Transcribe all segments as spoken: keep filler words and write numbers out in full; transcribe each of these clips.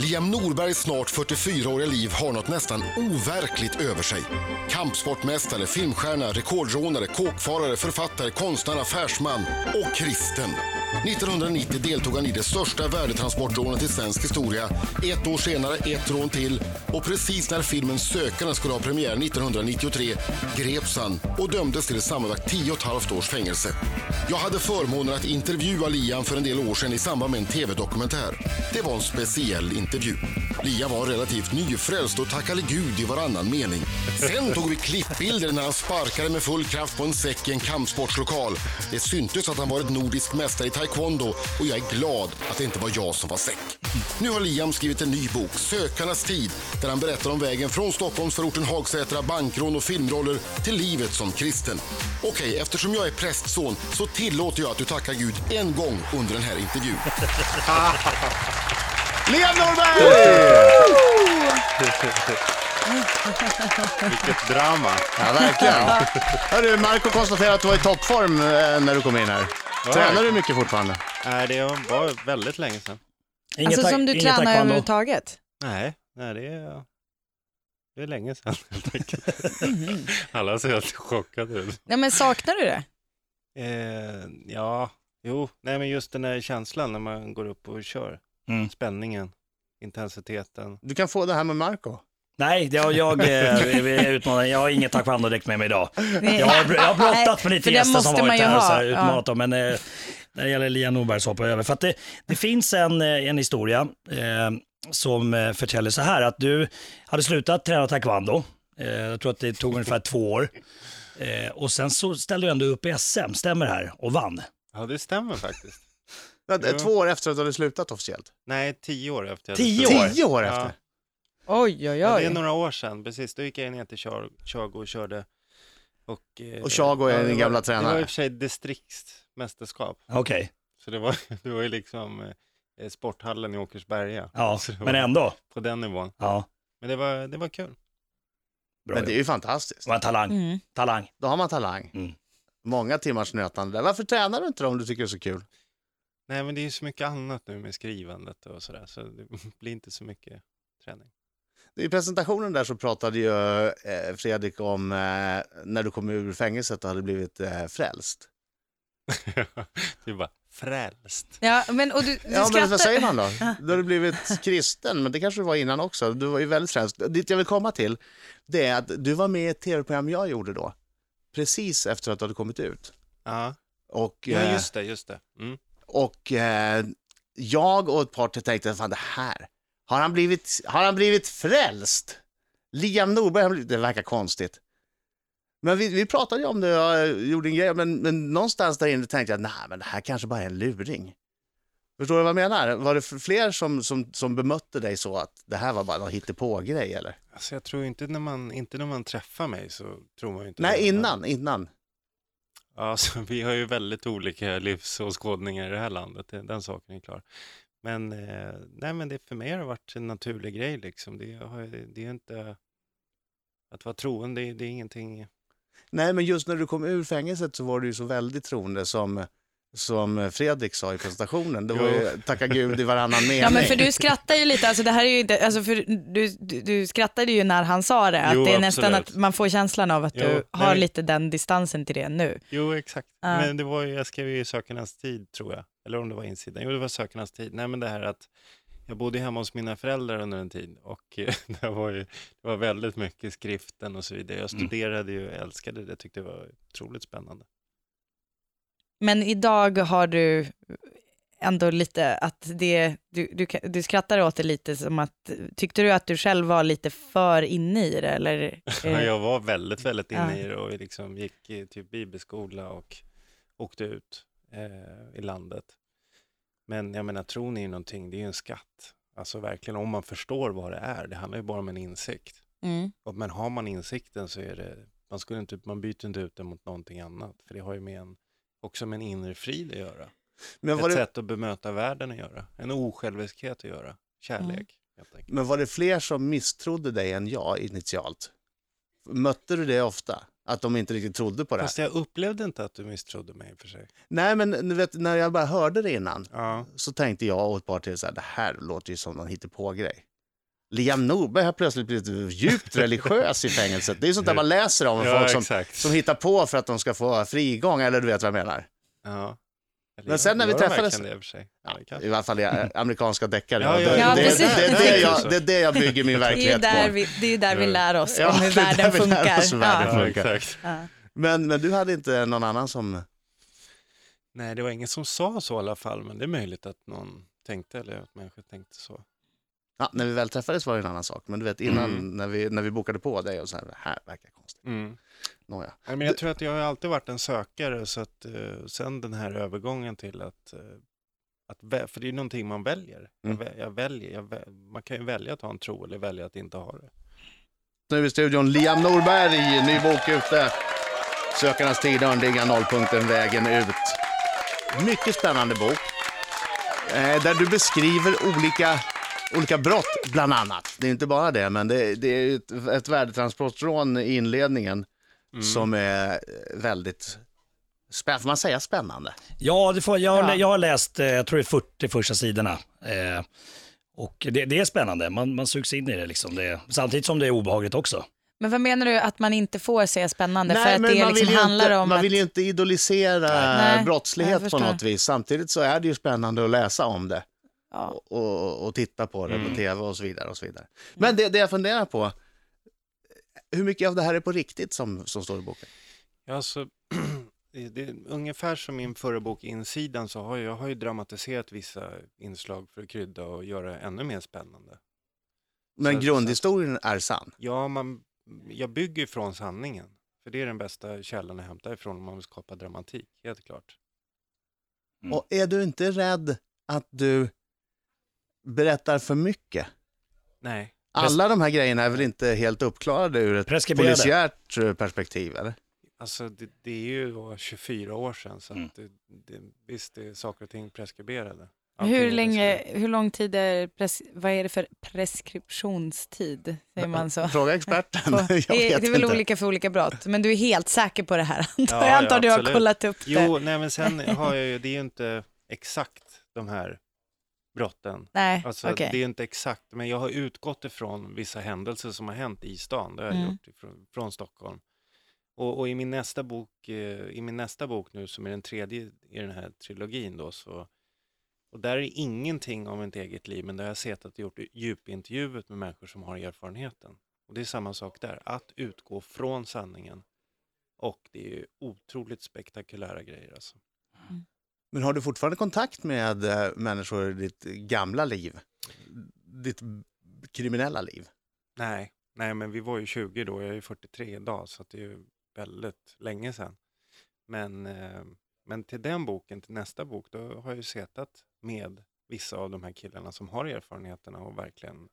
Liam Norbergs snart fyrtiofyra-åriga liv har något nästan overkligt över sig. Kampsportmästare, filmstjärna, rekordrånare, kåkfarare, författare, konstnär, affärsman och kristen. nittonhundranittio deltog han i det största värdetransportrånet i svensk historia. Ett år senare ett rån till, och precis när filmen Sökarna skulle ha premiär nittonhundranittiotre greps han och dömdes till sammanlagt tio och ett halvt års fängelse. Jag hade förmånen att intervjua Liam för en del år sedan i samband med en tv-dokumentär. Det var en speciell intervju. Liam var relativt nyfrälst och tackade Gud i varannan mening. Sen tog vi klippbilder när han sparkade med full kraft på en säck i en kampsportslokal. Det syntes att han var ett nordisk mästare i taekwondo, och jag är glad att det inte var jag som var säck. Nu har Liam skrivit en ny bok, Sökarnas tid, där han berättar om vägen från Stockholmsförorten Hagsätra, bankrån och filmroller till livet som kristen. Okej, okay, eftersom jag är prästson så tillåter jag att du tackar Gud en gång under den här intervjun. Liam Norberg! Vilket drama. Ja, verkligen. Hörru, Marco konstaterade att du var i toppform när du kom in här. Tränar du mycket fortfarande? Nej, det var väldigt länge sedan. Inget alltså ta- som du tränar överhuvudtaget? Nej, nej, det är... det är länge sedan. Mm-hmm. Alla ser helt chockade ut. Ja, men saknar du det? Eh, ja, jo. Nej, men just den där känslan när man går upp och kör. Mm. Spänningen, intensiteten. Du kan få det här med Marco. Nej, jag, jag, jag, jag har inget taekwondo-dräkt med mig idag. Jag har, jag har brottat med lite gäster som varit här och så här, utmanat dem. Men eh, när det gäller Liam Norberg så hoppar jag över. För att det, det finns en, en historia eh, som förtäller så här. Att du hade slutat träna taekwondo. Eh, jag tror att det tog ungefär två år. Eh, och sen så ställde du ändå upp i S M, stämmer det här? Och vann. Ja, det stämmer faktiskt. Två år efter att du hade slutat officiellt? Nej, tio år efter. Tio år? Tio år efter? Ja. Oj, oj, oj. Ja, det är några år sedan, precis. Då gick jag ner till Chago och körde. Och, eh, och Chago är ja, din gamla var, tränare? Det var i och för sig distriktsmästerskap. Okej. Okay. Så det var, det var ju liksom eh, sporthallen i Åkersberga. Ja, men ändå. På den nivån. Ja. Men det var, det var kul. Bra, men det är ju fantastiskt. Det var talang. Mm. Talang. Då har man talang. Mm. Många timmars nötande. Varför tränar du inte då om du tycker det är så kul? Nej, men det är ju så mycket annat nu med skrivandet och sådär. Så det blir inte så mycket träning. I presentationen där så pratade ju Fredrik om när du kom ur fängelset och hade blivit frälst. Det är bara frälst. Ja, men, och du, du ja, men vad säger man då? Du har blivit kristen, men det kanske du var innan också. Du var ju väldigt frälst. Det jag vill komma till, det är att du var med i ett tv-program jag gjorde då. Precis efter att du hade kommit ut. Uh-huh. Och, ja, just det, just det. Mm. Och jag och ett par tänkte, fan det här. Har han blivit, har han blivit frälst? Liam Norberg, det verkar konstigt. Men vi, vi pratade ju om det, jag gjorde en grej, men, men någonstans där inne tänkte jag, nej, men det här kanske bara är en luring. Förstår du vad jag menar? Var det fler som, som, som bemötte dig så att det här var bara en hittepågrej, eller? Alltså jag tror inte när man, inte när man träffar mig så tror man ju inte. Nej, innan, man... innan. Alltså vi har ju väldigt olika livsåskådningar i det här landet, den saken är klar. Men, eh, nej, men det för mig har varit en naturlig grej liksom. Det, har, det är inte att vara troende, det, det är ingenting. Nej, men just när du kom ur fängelset så var du ju så väldigt troende som, som Fredrik sa i presentationen. Det var ju tacka Gud i varannan mening. Ja, men för du skrattar ju lite, alltså det här är ju inte, alltså för du, du, du skrattade ju när han sa det. Att jo, det är absolut. Nästan att man får känslan av att jo, du har nej. Lite den distansen till det nu. Jo, exakt. Uh. Men det var ju, jag skrev ju Sökarnas tid tror jag. Eller om det var Insidan. Jo, det var Sökarnas tid. Nej, men det här att jag bodde hemma hos mina föräldrar under en tid. Och det var ju det var väldigt mycket skriften och så vidare. Jag studerade ju, älskade det. Jag tyckte det var otroligt spännande. Men idag har du ändå lite att det... Du, du, du skrattar åt det lite som att... Tyckte du att du själv var lite för inne i det? Eller? Jag var väldigt, väldigt inne ja. I det. Och liksom gick i typ bibelskola och åkte ut eh, i landet. Men jag menar, tron är ju någonting, det är ju en skatt. Alltså verkligen, om man förstår vad det är, det handlar ju bara om en insikt. Mm. Och, men har man insikten så är det, man, skulle inte, man byter inte ut det mot någonting annat. För det har ju med en, också med en inre frid att göra. Men var Ett det... sätt att bemöta världen att göra. En osjälviskhet att göra. Kärlek. Mm. Helt enkelt. Men var det fler som misstrodde dig än jag initialt? Mötte du det ofta? Att de inte riktigt trodde på det här. Fast jag upplevde inte att du misstrodde mig för sig. Nej, men du vet, när jag bara hörde det innan ja. Så tänkte jag och ett par till så här, det här låter ju som någon hittepågrej. Liam Norberg har plötsligt blivit djupt religiös i fängelset. Det är sånt där man läser om ja, folk som, som hittar på för att de ska få frigång, eller du vet vad jag menar. Ja. Eller men sen när vi träffades... Det sig. Ja, i alla fall jag, amerikanska deckare. Ja, ja, ja. Det, det, det, det, det, jag, det, det jag bygger min verklighet på. Det är ju där, vi, där vi lär oss ja, om hur världen funkar. Världen ja. Funkar. Ja, exakt. Ja. Men, men du hade inte någon annan som... Nej, det var ingen som sa så i alla fall. Men det är möjligt att någon tänkte eller att människor tänkte så. Ja, när vi väl träffades var det en annan sak. Men du vet, innan mm. när, vi, när vi bokade på dig och så här, det här verkar konstigt. Mm. Nåja. Ja, men jag tror att jag har alltid varit en sökare, så att uh, sen den här övergången till att, uh, att vä- för det är ju någonting man väljer. Mm. Jag vä- jag väljer jag vä- man kan ju välja att ha en tro eller välja att inte ha det. Nu i studion Liam Norberg, ny bok ute. Sökarnas tid, Örnlinga, nollpunkten, vägen ut. Mycket spännande bok. Eh, där du beskriver olika... Olika brott bland annat. Det är inte bara det, men det, det är ett, ett värdetransportrån i inledningen mm. som är väldigt spännande. Får man säga spännande? Ja, det får, jag, ja. jag har läst jag tror det fyrtio första sidorna. Eh, och det, det är spännande. Man, man sugs in i det, liksom. Det samtidigt som det är obehagligt också. Men vad menar du att man inte får säga spännande? Nej, för att det liksom handlar inte, om man att... vill ju inte idolisera nej, brottslighet nej, på något vis. Samtidigt så är det ju spännande att läsa om det. Ja. Och, och titta på det mm. på tv och så vidare och så vidare. Men det, det jag funderar på, hur mycket av det här är på riktigt som, som står i boken? Ja, så, det, det, ungefär som min förra bok Insidan, så har jag, jag har ju dramatiserat vissa inslag för att krydda och göra ännu mer spännande. Men så grundhistorien så, är sann? Ja, man, jag bygger ifrån sanningen. För det är den bästa källan att hämta ifrån om man vill skapa dramatik, helt klart. Mm. Och är du inte rädd att du berättar för mycket? Nej. Alla de här grejerna är väl inte helt uppklarade ur ett polisiärt perspektiv, eller? Alltså, det, det är ju tjugofyra år sedan, så mm. det, det, visst det är saker och ting preskriberade. Allting hur, länge, hur lång tid är pres, vad är det för preskriptionstid? Säger man så? Fråga experten. På, det, det är väl inte olika för olika brott, men du är helt säker på det här. Jag antar, ja, antar ja, du har kollat upp det. Jo, nej, men sen har jag ju, det är ju inte exakt de här brotten. Nej, alltså, okay. Det är inte exakt, men jag har utgått ifrån vissa händelser som har hänt i stan. Det har jag mm. gjort ifrån, från Stockholm. Och, och i min nästa bok, i min nästa bok nu, som är den tredje i den här trilogin då, så, och där är ingenting om mitt eget liv, men där har jag sett att jag gjort djupintervjuer med människor som har erfarenheten. Och det är samma sak där, att utgå från sanningen. Och det är ju otroligt spektakulära grejer alltså. Mm. Men har du fortfarande kontakt med människor i ditt gamla liv? Ditt kriminella liv? Nej, nej, men vi var ju tjugo då. Jag är ju fyrtiotre idag, så det är ju väldigt länge sedan. Men, men till den boken, till nästa bok, då har jag ju setat med vissa av de här killarna som har erfarenheterna och verkligen...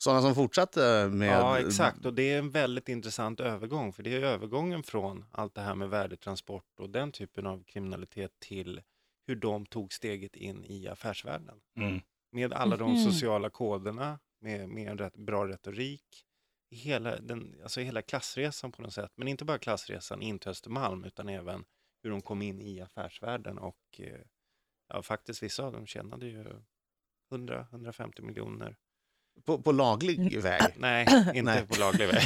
Sådana som fortsatte med... Ja, exakt. Och det är en väldigt intressant övergång. För det är övergången från allt det här med värdetransport och den typen av kriminalitet till hur de tog steget in i affärsvärlden. Mm. Med alla de mm. sociala koderna, med, med en rätt, bra retorik. Hela, den, alltså hela klassresan på något sätt. Men inte bara klassresan in till Östermalm, utan även hur de kom in i affärsvärlden. Och ja, faktiskt vissa av dem tjänade ju hundra till hundrafemtio miljoner. På, på laglig väg? Nej, inte Nej. på laglig väg.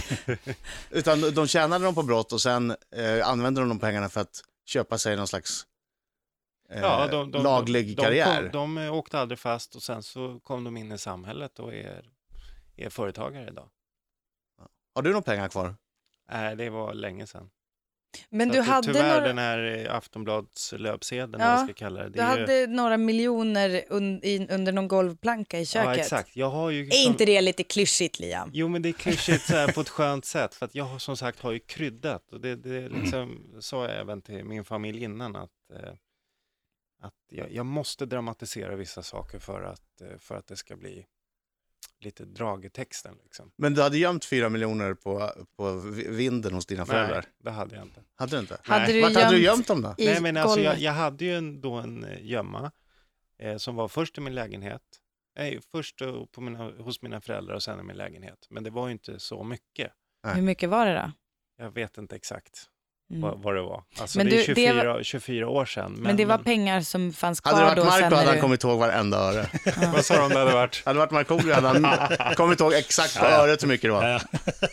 Utan de tjänade dem på brott och sen eh, använde de de pengarna för att köpa sig någon slags eh, ja, de, de, laglig de, de, karriär. De, de åkte aldrig fast och sen så kom de in i samhället och är, är företagare idag. Har du några pengar kvar? Nej, det var länge sedan. Men så du hade tyvärr några... den här Aftonblads löpsedeln, ja, jag ska kalla det. Det du hade ju... några miljoner un- i, under någon golvplanka i köket. Ja, exakt. Jag har ju... Är inte det lite klyschigt, Liam? Jo, men det är klyschigt så här på ett skönt sätt. För att jag har, som sagt, har ju kryddat. Och det, det liksom, sa jag även till min familj innan att, eh, att jag, jag måste dramatisera vissa saker för att, för att det ska bli lite drag i texten. Liksom. Men du hade gömt fyra miljoner på, på vinden hos dina föräldrar? Nej, det hade jag inte. Hade du inte? Hade du, vart hade du gömt dem då? Nej, men alltså, jag, jag hade ju en, då en gömma eh, som var först i min lägenhet. Nej, först på mina, hos mina föräldrar och sen i min lägenhet. Men det var ju inte så mycket. Nej. Hur mycket var det då? Jag vet inte exakt mm. vad, vad det var. Alltså men det är tjugofyra, det var, tjugofyra år sedan. Men, men det var pengar som fanns kvar då. Hade det varit Marko hade han du... kommit ihåg varenda öre. Vad sa de det hade varit? Hade det varit Marko hade han kommit ihåg exakt ja, ja. öret hur mycket det var. Ja,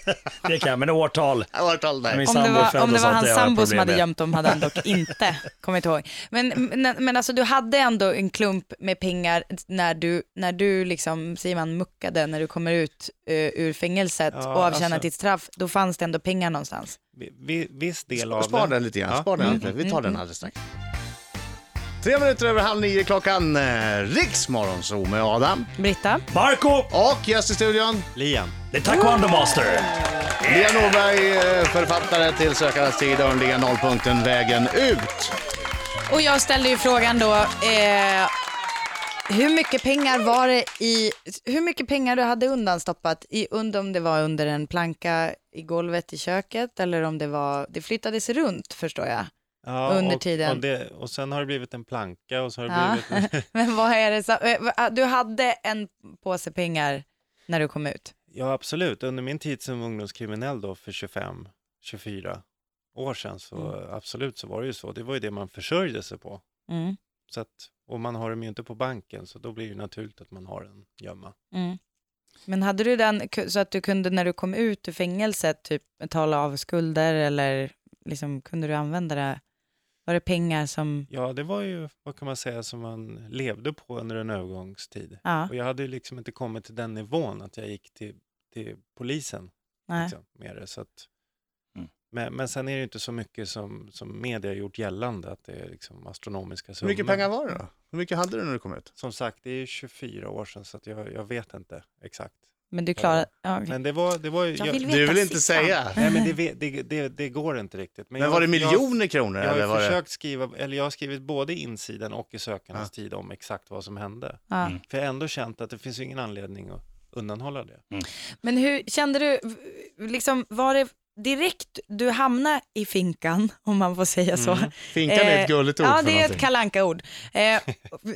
ja. Det kan, men årtal. årtal nej. Om det var, om det var hans sambo som hade gömt dem hade han dock inte kommit ihåg. Men, men, men alltså du hade ändå en klump med pengar när du, när du liksom, säger man, muckade när du kommer ut uh, ur fängelset ja, och avtjänar alltså ditt straff. Då fanns det ändå pengar någonstans. Vi, vi, viss del av spar den, den lite grann. Ja. Spar den. Mm. Vi tar den alldeles strax. Tre minuter över halv nio klockan. Riksmorgonso med Adam, Britta, Marko och gäst i studion Liam. The Taekwondo Master. Yeah. Liam Norberg, författare till Sökarnas tid och den nollpunkten vägen ut. Och jag ställde ju frågan då. Eh, Hur mycket pengar var det i hur mycket pengar du hade undanstoppat i under, om det var under en planka i golvet i köket eller om det var det flyttades runt förstår jag ja, under och, tiden. Och, det, och sen har det blivit en planka och så har det ja. blivit en... Men vad är det så, du hade en påse pengar när du kom ut? Ja, absolut. Under min tid som ungdomskriminell då för tjugofem tjugofyra år sedan så mm. absolut så var det ju så. Det var ju det man försörjde sig på. Mm. Så att, och man har dem ju inte på banken så då blir det naturligt att man har en gömma. Mm. Men hade du den så att du kunde när du kom ut ur fängelset typ betala av skulder eller liksom kunde du använda det? Var det pengar som... Ja, det var ju, vad kan man säga, som man levde på under en övergångstid. Ja. Och jag hade ju liksom inte kommit till den nivån att jag gick till, till polisen liksom, med det. Så att, mm. men, men sen är det ju inte så mycket som, som media gjort gällande att det är liksom astronomiska summor. Hur mycket pengar var det då? Hur mycket hade du när du kom ut? Som sagt, det är tjugofyra år sedan så att jag, jag vet inte exakt. Men du klarar... Ja. Men det var... Det var jag jag, vill du vill inte säga. Nej, men det, det, det, det går inte riktigt. Men, men jag, var det miljoner jag, kronor? Jag, eller jag har försökt det? skriva... Eller jag har skrivit både i Insidan och i Sökarnas ja. tid om exakt vad som hände. Ja. Mm. För jag har ändå känt att det finns ingen anledning att undanhålla det. Mm. Men hur kände du... Liksom, var det... Direkt du hamnar i finkan, om man får säga så. Mm. Finkan är ett gulligt ord. Ja, det är ett kalanka-ord. Eh,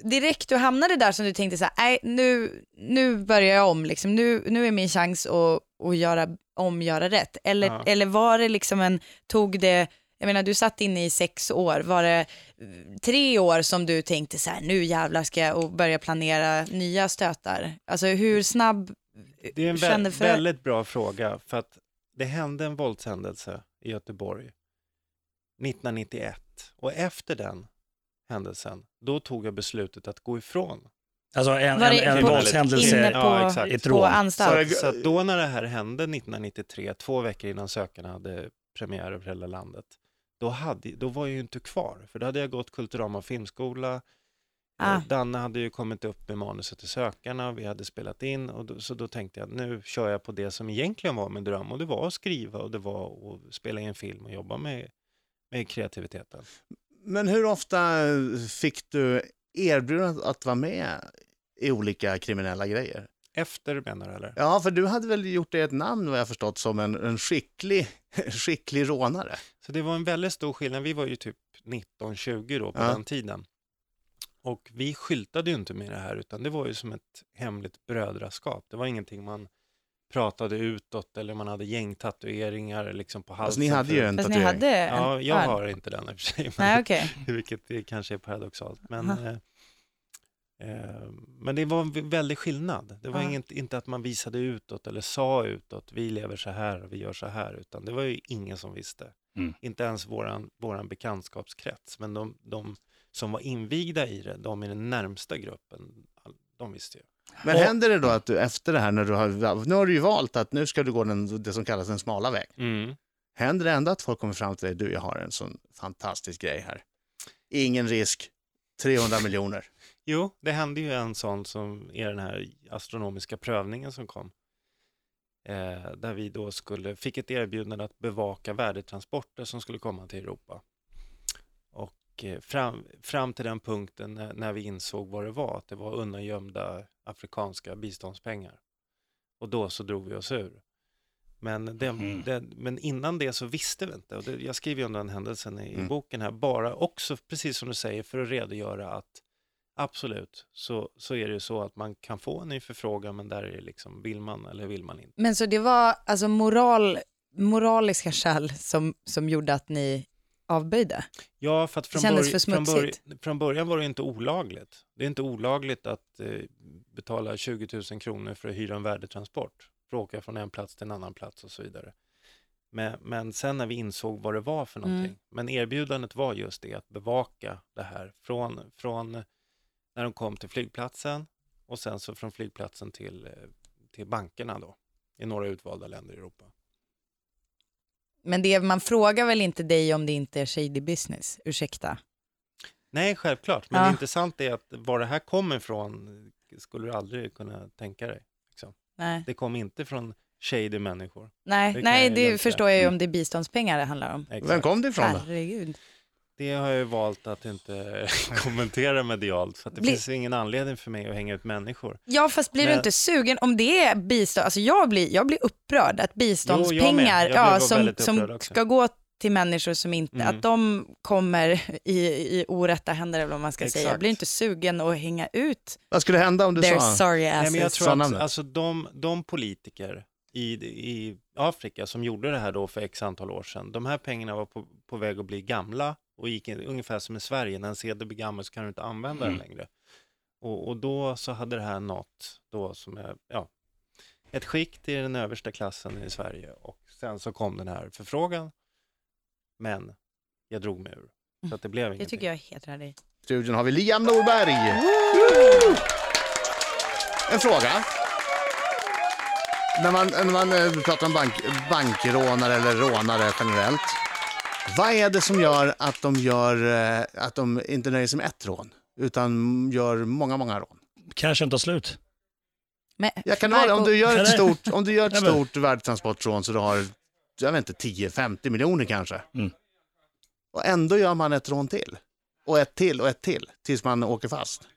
direkt du hamnade där som du tänkte så här, nu, nu börjar jag om. Liksom. Nu, nu är min chans att, att göra, om, göra rätt. Eller, ja. eller var det liksom en, tog det, jag menar du satt inne i sex år. Var det tre år som du tänkte så här, nu jävlar ska jag börja planera nya stötar? Alltså hur snabb det är en vä- för... väldigt bra fråga för att det hände en våldshändelse i Göteborg nittonhundranittioett och efter den händelsen då tog jag beslutet att gå ifrån. Alltså en, en, en, en våldshändelse på, ja, exakt. på anstalt. Så, så att då när det här hände nittonhundranittiotre, två veckor innan Sökarna hade premiär över hela landet, då, hade, då var jag ju inte kvar. För då hade jag gått Kulturama filmskola. Ah. Danne hade ju kommit upp med manuset till Sökarna. Vi hade spelat in. Och då, så då tänkte jag att nu kör jag på det som egentligen var min dröm. Och det var att skriva och det var att spela i en film och jobba med, med kreativiteten. Men hur ofta fick du erbjudandet att vara med i olika kriminella grejer? Efter menar du eller? Ja, för du hade väl gjort dig ett namn vad jag förstått som en, en skicklig, skicklig rånare. Så det var en väldigt stor skillnad. Vi var ju typ nitton tjugo då på ja. den tiden. Och vi skyltade ju inte med det här utan det var ju som ett hemligt brödraskap. Det var ingenting man pratade utåt eller man hade gängtatueringar liksom på halsen. Fast ni hade ju en tatuering. Ni hade en... Ja, jag har inte den i och för sig. Men nej, okay. Vilket det kanske är paradoxalt. Men, eh, eh, men det var en väldig skillnad. Det var inget, inte att man visade utåt eller sa utåt. Vi lever så här och vi gör så här. Utan det var ju ingen som visste. Mm. Inte ens våran, våran bekantskapskrets. Men de... de som var invigda i det, de i den närmsta gruppen, de visste ju. Men och, händer det då att du efter det här, när du har, nu har du ju valt att nu ska du gå den, det som kallas en smala väg. Mm. Händer det ändå att folk kommer fram till dig, du jag har en sån fantastisk grej här. Ingen risk, trehundra miljoner. Jo, det hände ju en sån som är den här astronomiska prövningen som kom. Eh, där vi då skulle, fick ett erbjudande att bevaka värdetransporter som skulle komma till Europa. Och Fram, fram till den punkten när, när vi insåg vad det var, att det var undangömda afrikanska biståndspengar. Och då så drog vi oss ur. Men, det, mm. det, men innan det så visste vi inte. Och det, jag skriver ju om den händelsen i, mm. i boken här, bara också precis som du säger för att redogöra att absolut, så, så är det ju så att man kan få en ny förfrågan men där är det liksom, vill man eller vill man inte. Men så det var alltså moral... moraliska skäl som, som gjorde att ni avböjde? Ja, för att från, bör- för från, bör- från början var det inte olagligt. Det är inte olagligt att eh, betala tjugo tusen kronor för att hyra en värdetransport. För att åka från en plats till en annan plats och så vidare. Men, men sen när vi insåg vad det var för någonting. Mm. Men erbjudandet var just det, att bevaka det här. Från, från när de kom till flygplatsen och sen så från flygplatsen till, till bankerna då. I några utvalda länder i Europa. Men det, man frågar väl inte dig om det inte är shady business? Ursäkta. Nej, självklart. Men ja. Det intressanta är att var det här kommer ifrån skulle du aldrig kunna tänka dig. Liksom. Nej. Det kom inte från shady människor. Nej, det, nej, det förstår jag ju om det är biståndspengar det handlar om. Exakt. Vem kom det ifrån då? Herregud. Det har jag ju valt att inte kommentera medialt. För att det blir... finns ingen anledning för mig att hänga ut människor. Ja, fast blir men... du inte sugen om det är bistånd? Alltså jag blir, jag blir upprörd att biståndspengar jo, jag jag ja, som, som ska gå till människor som inte... Mm. Att de kommer i, i orätta händer eller vad man ska Exakt. Säga. Jag blir inte sugen att hänga ut. Vad skulle hända om du They're sa? Sorry asses. Nej, men jag tror att alltså, de, de politiker... I, i Afrika som gjorde det här då för x antal år sedan. De här pengarna var på, på väg att bli gamla och gick in, ungefär som i Sverige. När en sedel blir gammal så kan du inte använda mm. den längre. Och, och då så hade det här något då som är ja, ett skikt i den översta klassen i Sverige. Och sen så kom den här förfrågan. Men jag drog mig ur. Så att det blev mm. ingenting. Det tycker jag hedrar dig. I studion har vi Liam Norberg. Woo! En fråga. När man, när man pratar om bank, bankrånare eller rånare generellt, vad är det som gör att de, gör, att de inte nöjer sig med ett rån, utan gör många, många rån? Kanske inte slut. Men, jag kan ha det. Om du gör ett stort, om du gör ett stort värdetransportrån så du har, jag vet inte, tio femtio miljoner kanske. Mm. Och ändå gör man ett rån till. Och ett till och ett till, tills man åker fast.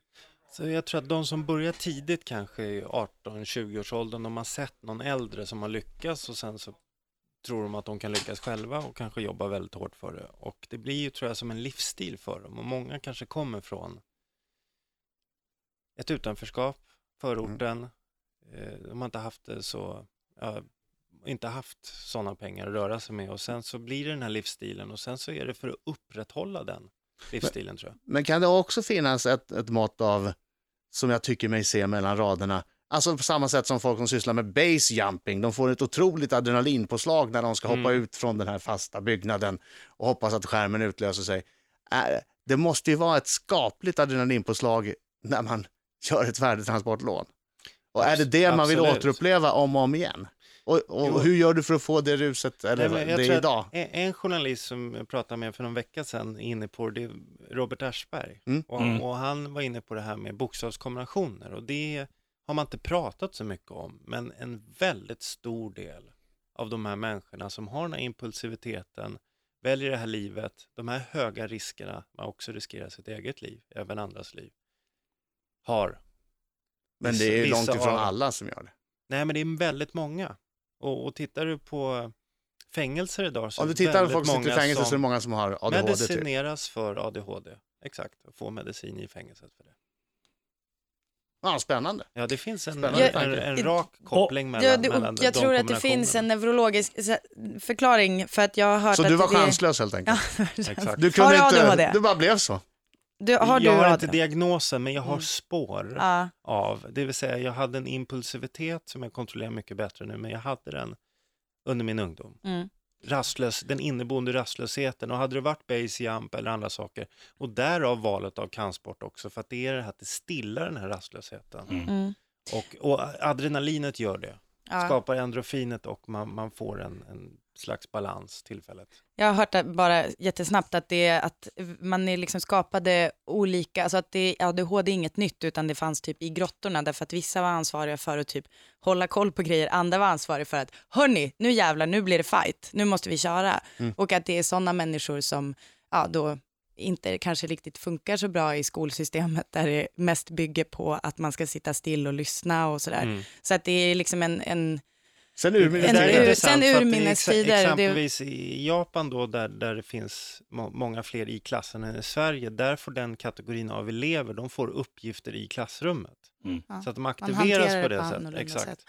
Så jag tror att de som börjar tidigt kanske i arton tjugo års åldern, de har sett någon äldre som har lyckats och sen så tror de att de kan lyckas själva och kanske jobba väldigt hårt för det. Och det blir ju tror jag som en livsstil för dem och många kanske kommer från ett utanförskap, förorten. Mm. De har inte haft det så, ja, inte haft sådana pengar att röra sig med och sen så blir det den här livsstilen och sen så är det för att upprätthålla den. Livsstilen, tror jag. Men, men kan det också finnas ett, ett mått av, som jag tycker mig se mellan raderna, alltså på samma sätt som folk som sysslar med base jumping, de får ett otroligt adrenalinpåslag när de ska hoppa mm. ut från den här fasta byggnaden och hoppas att skärmen utlöser sig. Det måste ju vara ett skapligt adrenalinpåslag när man gör ett värdetransportlån. Och är det det Absolut. Man vill återuppleva om och om igen? Och, och hur gör du för att få det ruset eller Nej, jag det tror idag? En journalist som jag pratade med för någon vecka sedan inne på det, Robert Aschberg. Mm. Och, mm. och han var inne på det här med bokstavskombinationer. Och det har man inte pratat så mycket om. Men en väldigt stor del av de här människorna som har den här impulsiviteten, väljer det här livet, de här höga riskerna, man också riskerar sitt eget liv, även andras liv, har. Men det är ju långt ifrån alla som gör det. Nej, men det är väldigt många. Och, och tittar du på fängelser idag så ja, du tittar på folk som sitter i fängelse så är det många som har A D H D. Medicineras typ. För A D H D. Exakt, få medicin i fängelset för det. Ja, spännande. Ja, det finns en, en, en, en rak koppling mellan, ja, det, mellan jag de tror att det finns en neurologisk förklaring för att jag har hört så att du var det... chanslös helt enkelt. Ja, exakt. Du kunde inte, du bara blev så. Du, har jag du har inte diagnosen, men jag har mm. spår ah. av. Det vill säga, jag hade en impulsivitet som jag kontrollerar mycket bättre nu, men jag hade den under min ungdom. Mm. Rastlös, den inneboende rastlösheten. Och hade det varit base jump eller andra saker. Och därav valet av kampsport också, för att det är det här att det stillar den här rastlösheten. Mm. Mm. Och, och adrenalinet gör det. Ah. Skapar endorfinet och man, man får en... en slags balans tillfället. Jag har hört att bara jättesnabbt att det är att man är liksom skapade olika, alltså att det A D H D är inget nytt utan det fanns typ i grottorna därför att vissa var ansvariga för att typ hålla koll på grejer, andra var ansvariga för att hörni, nu jävlar, nu blir det fight, nu måste vi köra. Mm. Och att det är sådana människor som ja, då inte kanske riktigt funkar så bra i skolsystemet där det mest bygger på att man ska sitta still och lyssna och sådär. Mm. Så att det är liksom en, en Sen urminnes tider. Ex- exempelvis det... i Japan då, där, där det finns må- många fler i klassen än i Sverige, där får den kategorin av elever, de får uppgifter i klassrummet. Mm. Ja. Så att de aktiveras på det sättet. Exakt. Sätt.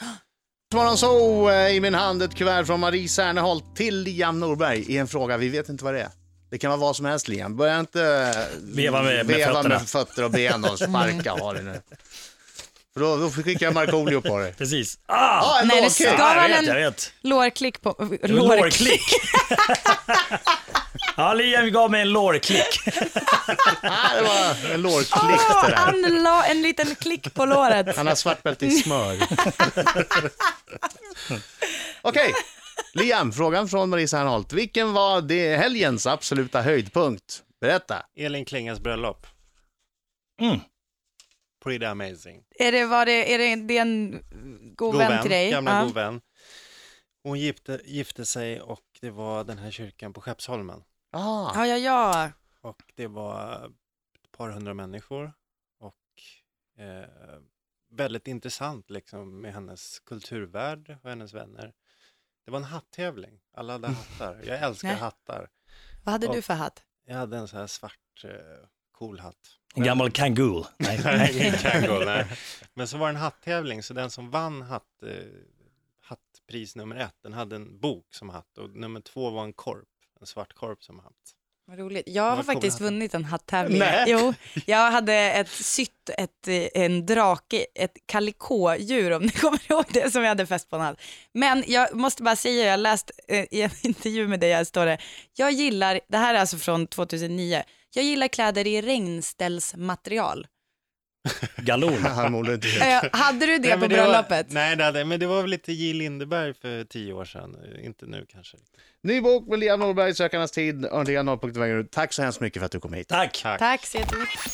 Så i min hand ett kuvert från Marie Serneholt till Liam Norberg i en fråga, vi vet inte vad det är. Det kan vara vad som helst, Liam. Börja inte veva med, med, veva fötterna. med fötter och ben och sparka har det nu. För då, då skickar jag Markoolio på dig. Precis. Ah, ah, nej, det ska vara en lårklick på... Lårklick? Ja, Liam gav mig en lårklick. ah, det var en lårklick. Oh, det där. Han la en liten klick på låret. Han har svartbälte i smör. Okej. Okay. Liam, frågan från Marie Serneholt. Vilken var det helgens absoluta höjdpunkt? Berätta. Elin Klingas bröllop. Mm. Pretty amazing. Är det, var det, är det, det är en god, god vän till dig? Gamla ja. god vän. Hon gifte, gifte sig och det var den här kyrkan på Skeppsholmen. Ah. Ja, ja, ja. Och det var ett par hundra människor. Och eh, väldigt intressant liksom, med hennes kulturvärld och hennes vänner. Det var en hattävling. Alla hade hattar. Jag älskar Nej. hattar. Vad hade och du för hatt? Jag hade en så här svart, cool hatt. En gammal kangol. Nej, nej. kangol, nej. Men så var det en hattävling. Så den som vann hatt, eh, hattpris nummer ett, den hade en bok som hatt. Och nummer två var en korp. En svart korp som hatt. Vad roligt. Jag har faktiskt vunnit en hattävling. Nej. Jo, jag hade ett sytt, ett, en drake, ett kalikådjur om ni kommer ihåg det som jag hade fäst på en hatt. Men jag måste bara säga, jag läst eh, i en intervju med dig här står det. Jag gillar, det här är alltså från tjugohundranio. Jag gillar kläder i regnställsmaterial. Galon. Hade du det nej, på bröllopet? Var, nej, det hade, men det var väl lite Jill Lindeberg för tio år sedan. Inte nu kanske. Ny bok med Liam Norberg, Sökarnas tid. Tack så hemskt mycket för att du kom hit. Tack. Tack, Tack så jättemycket.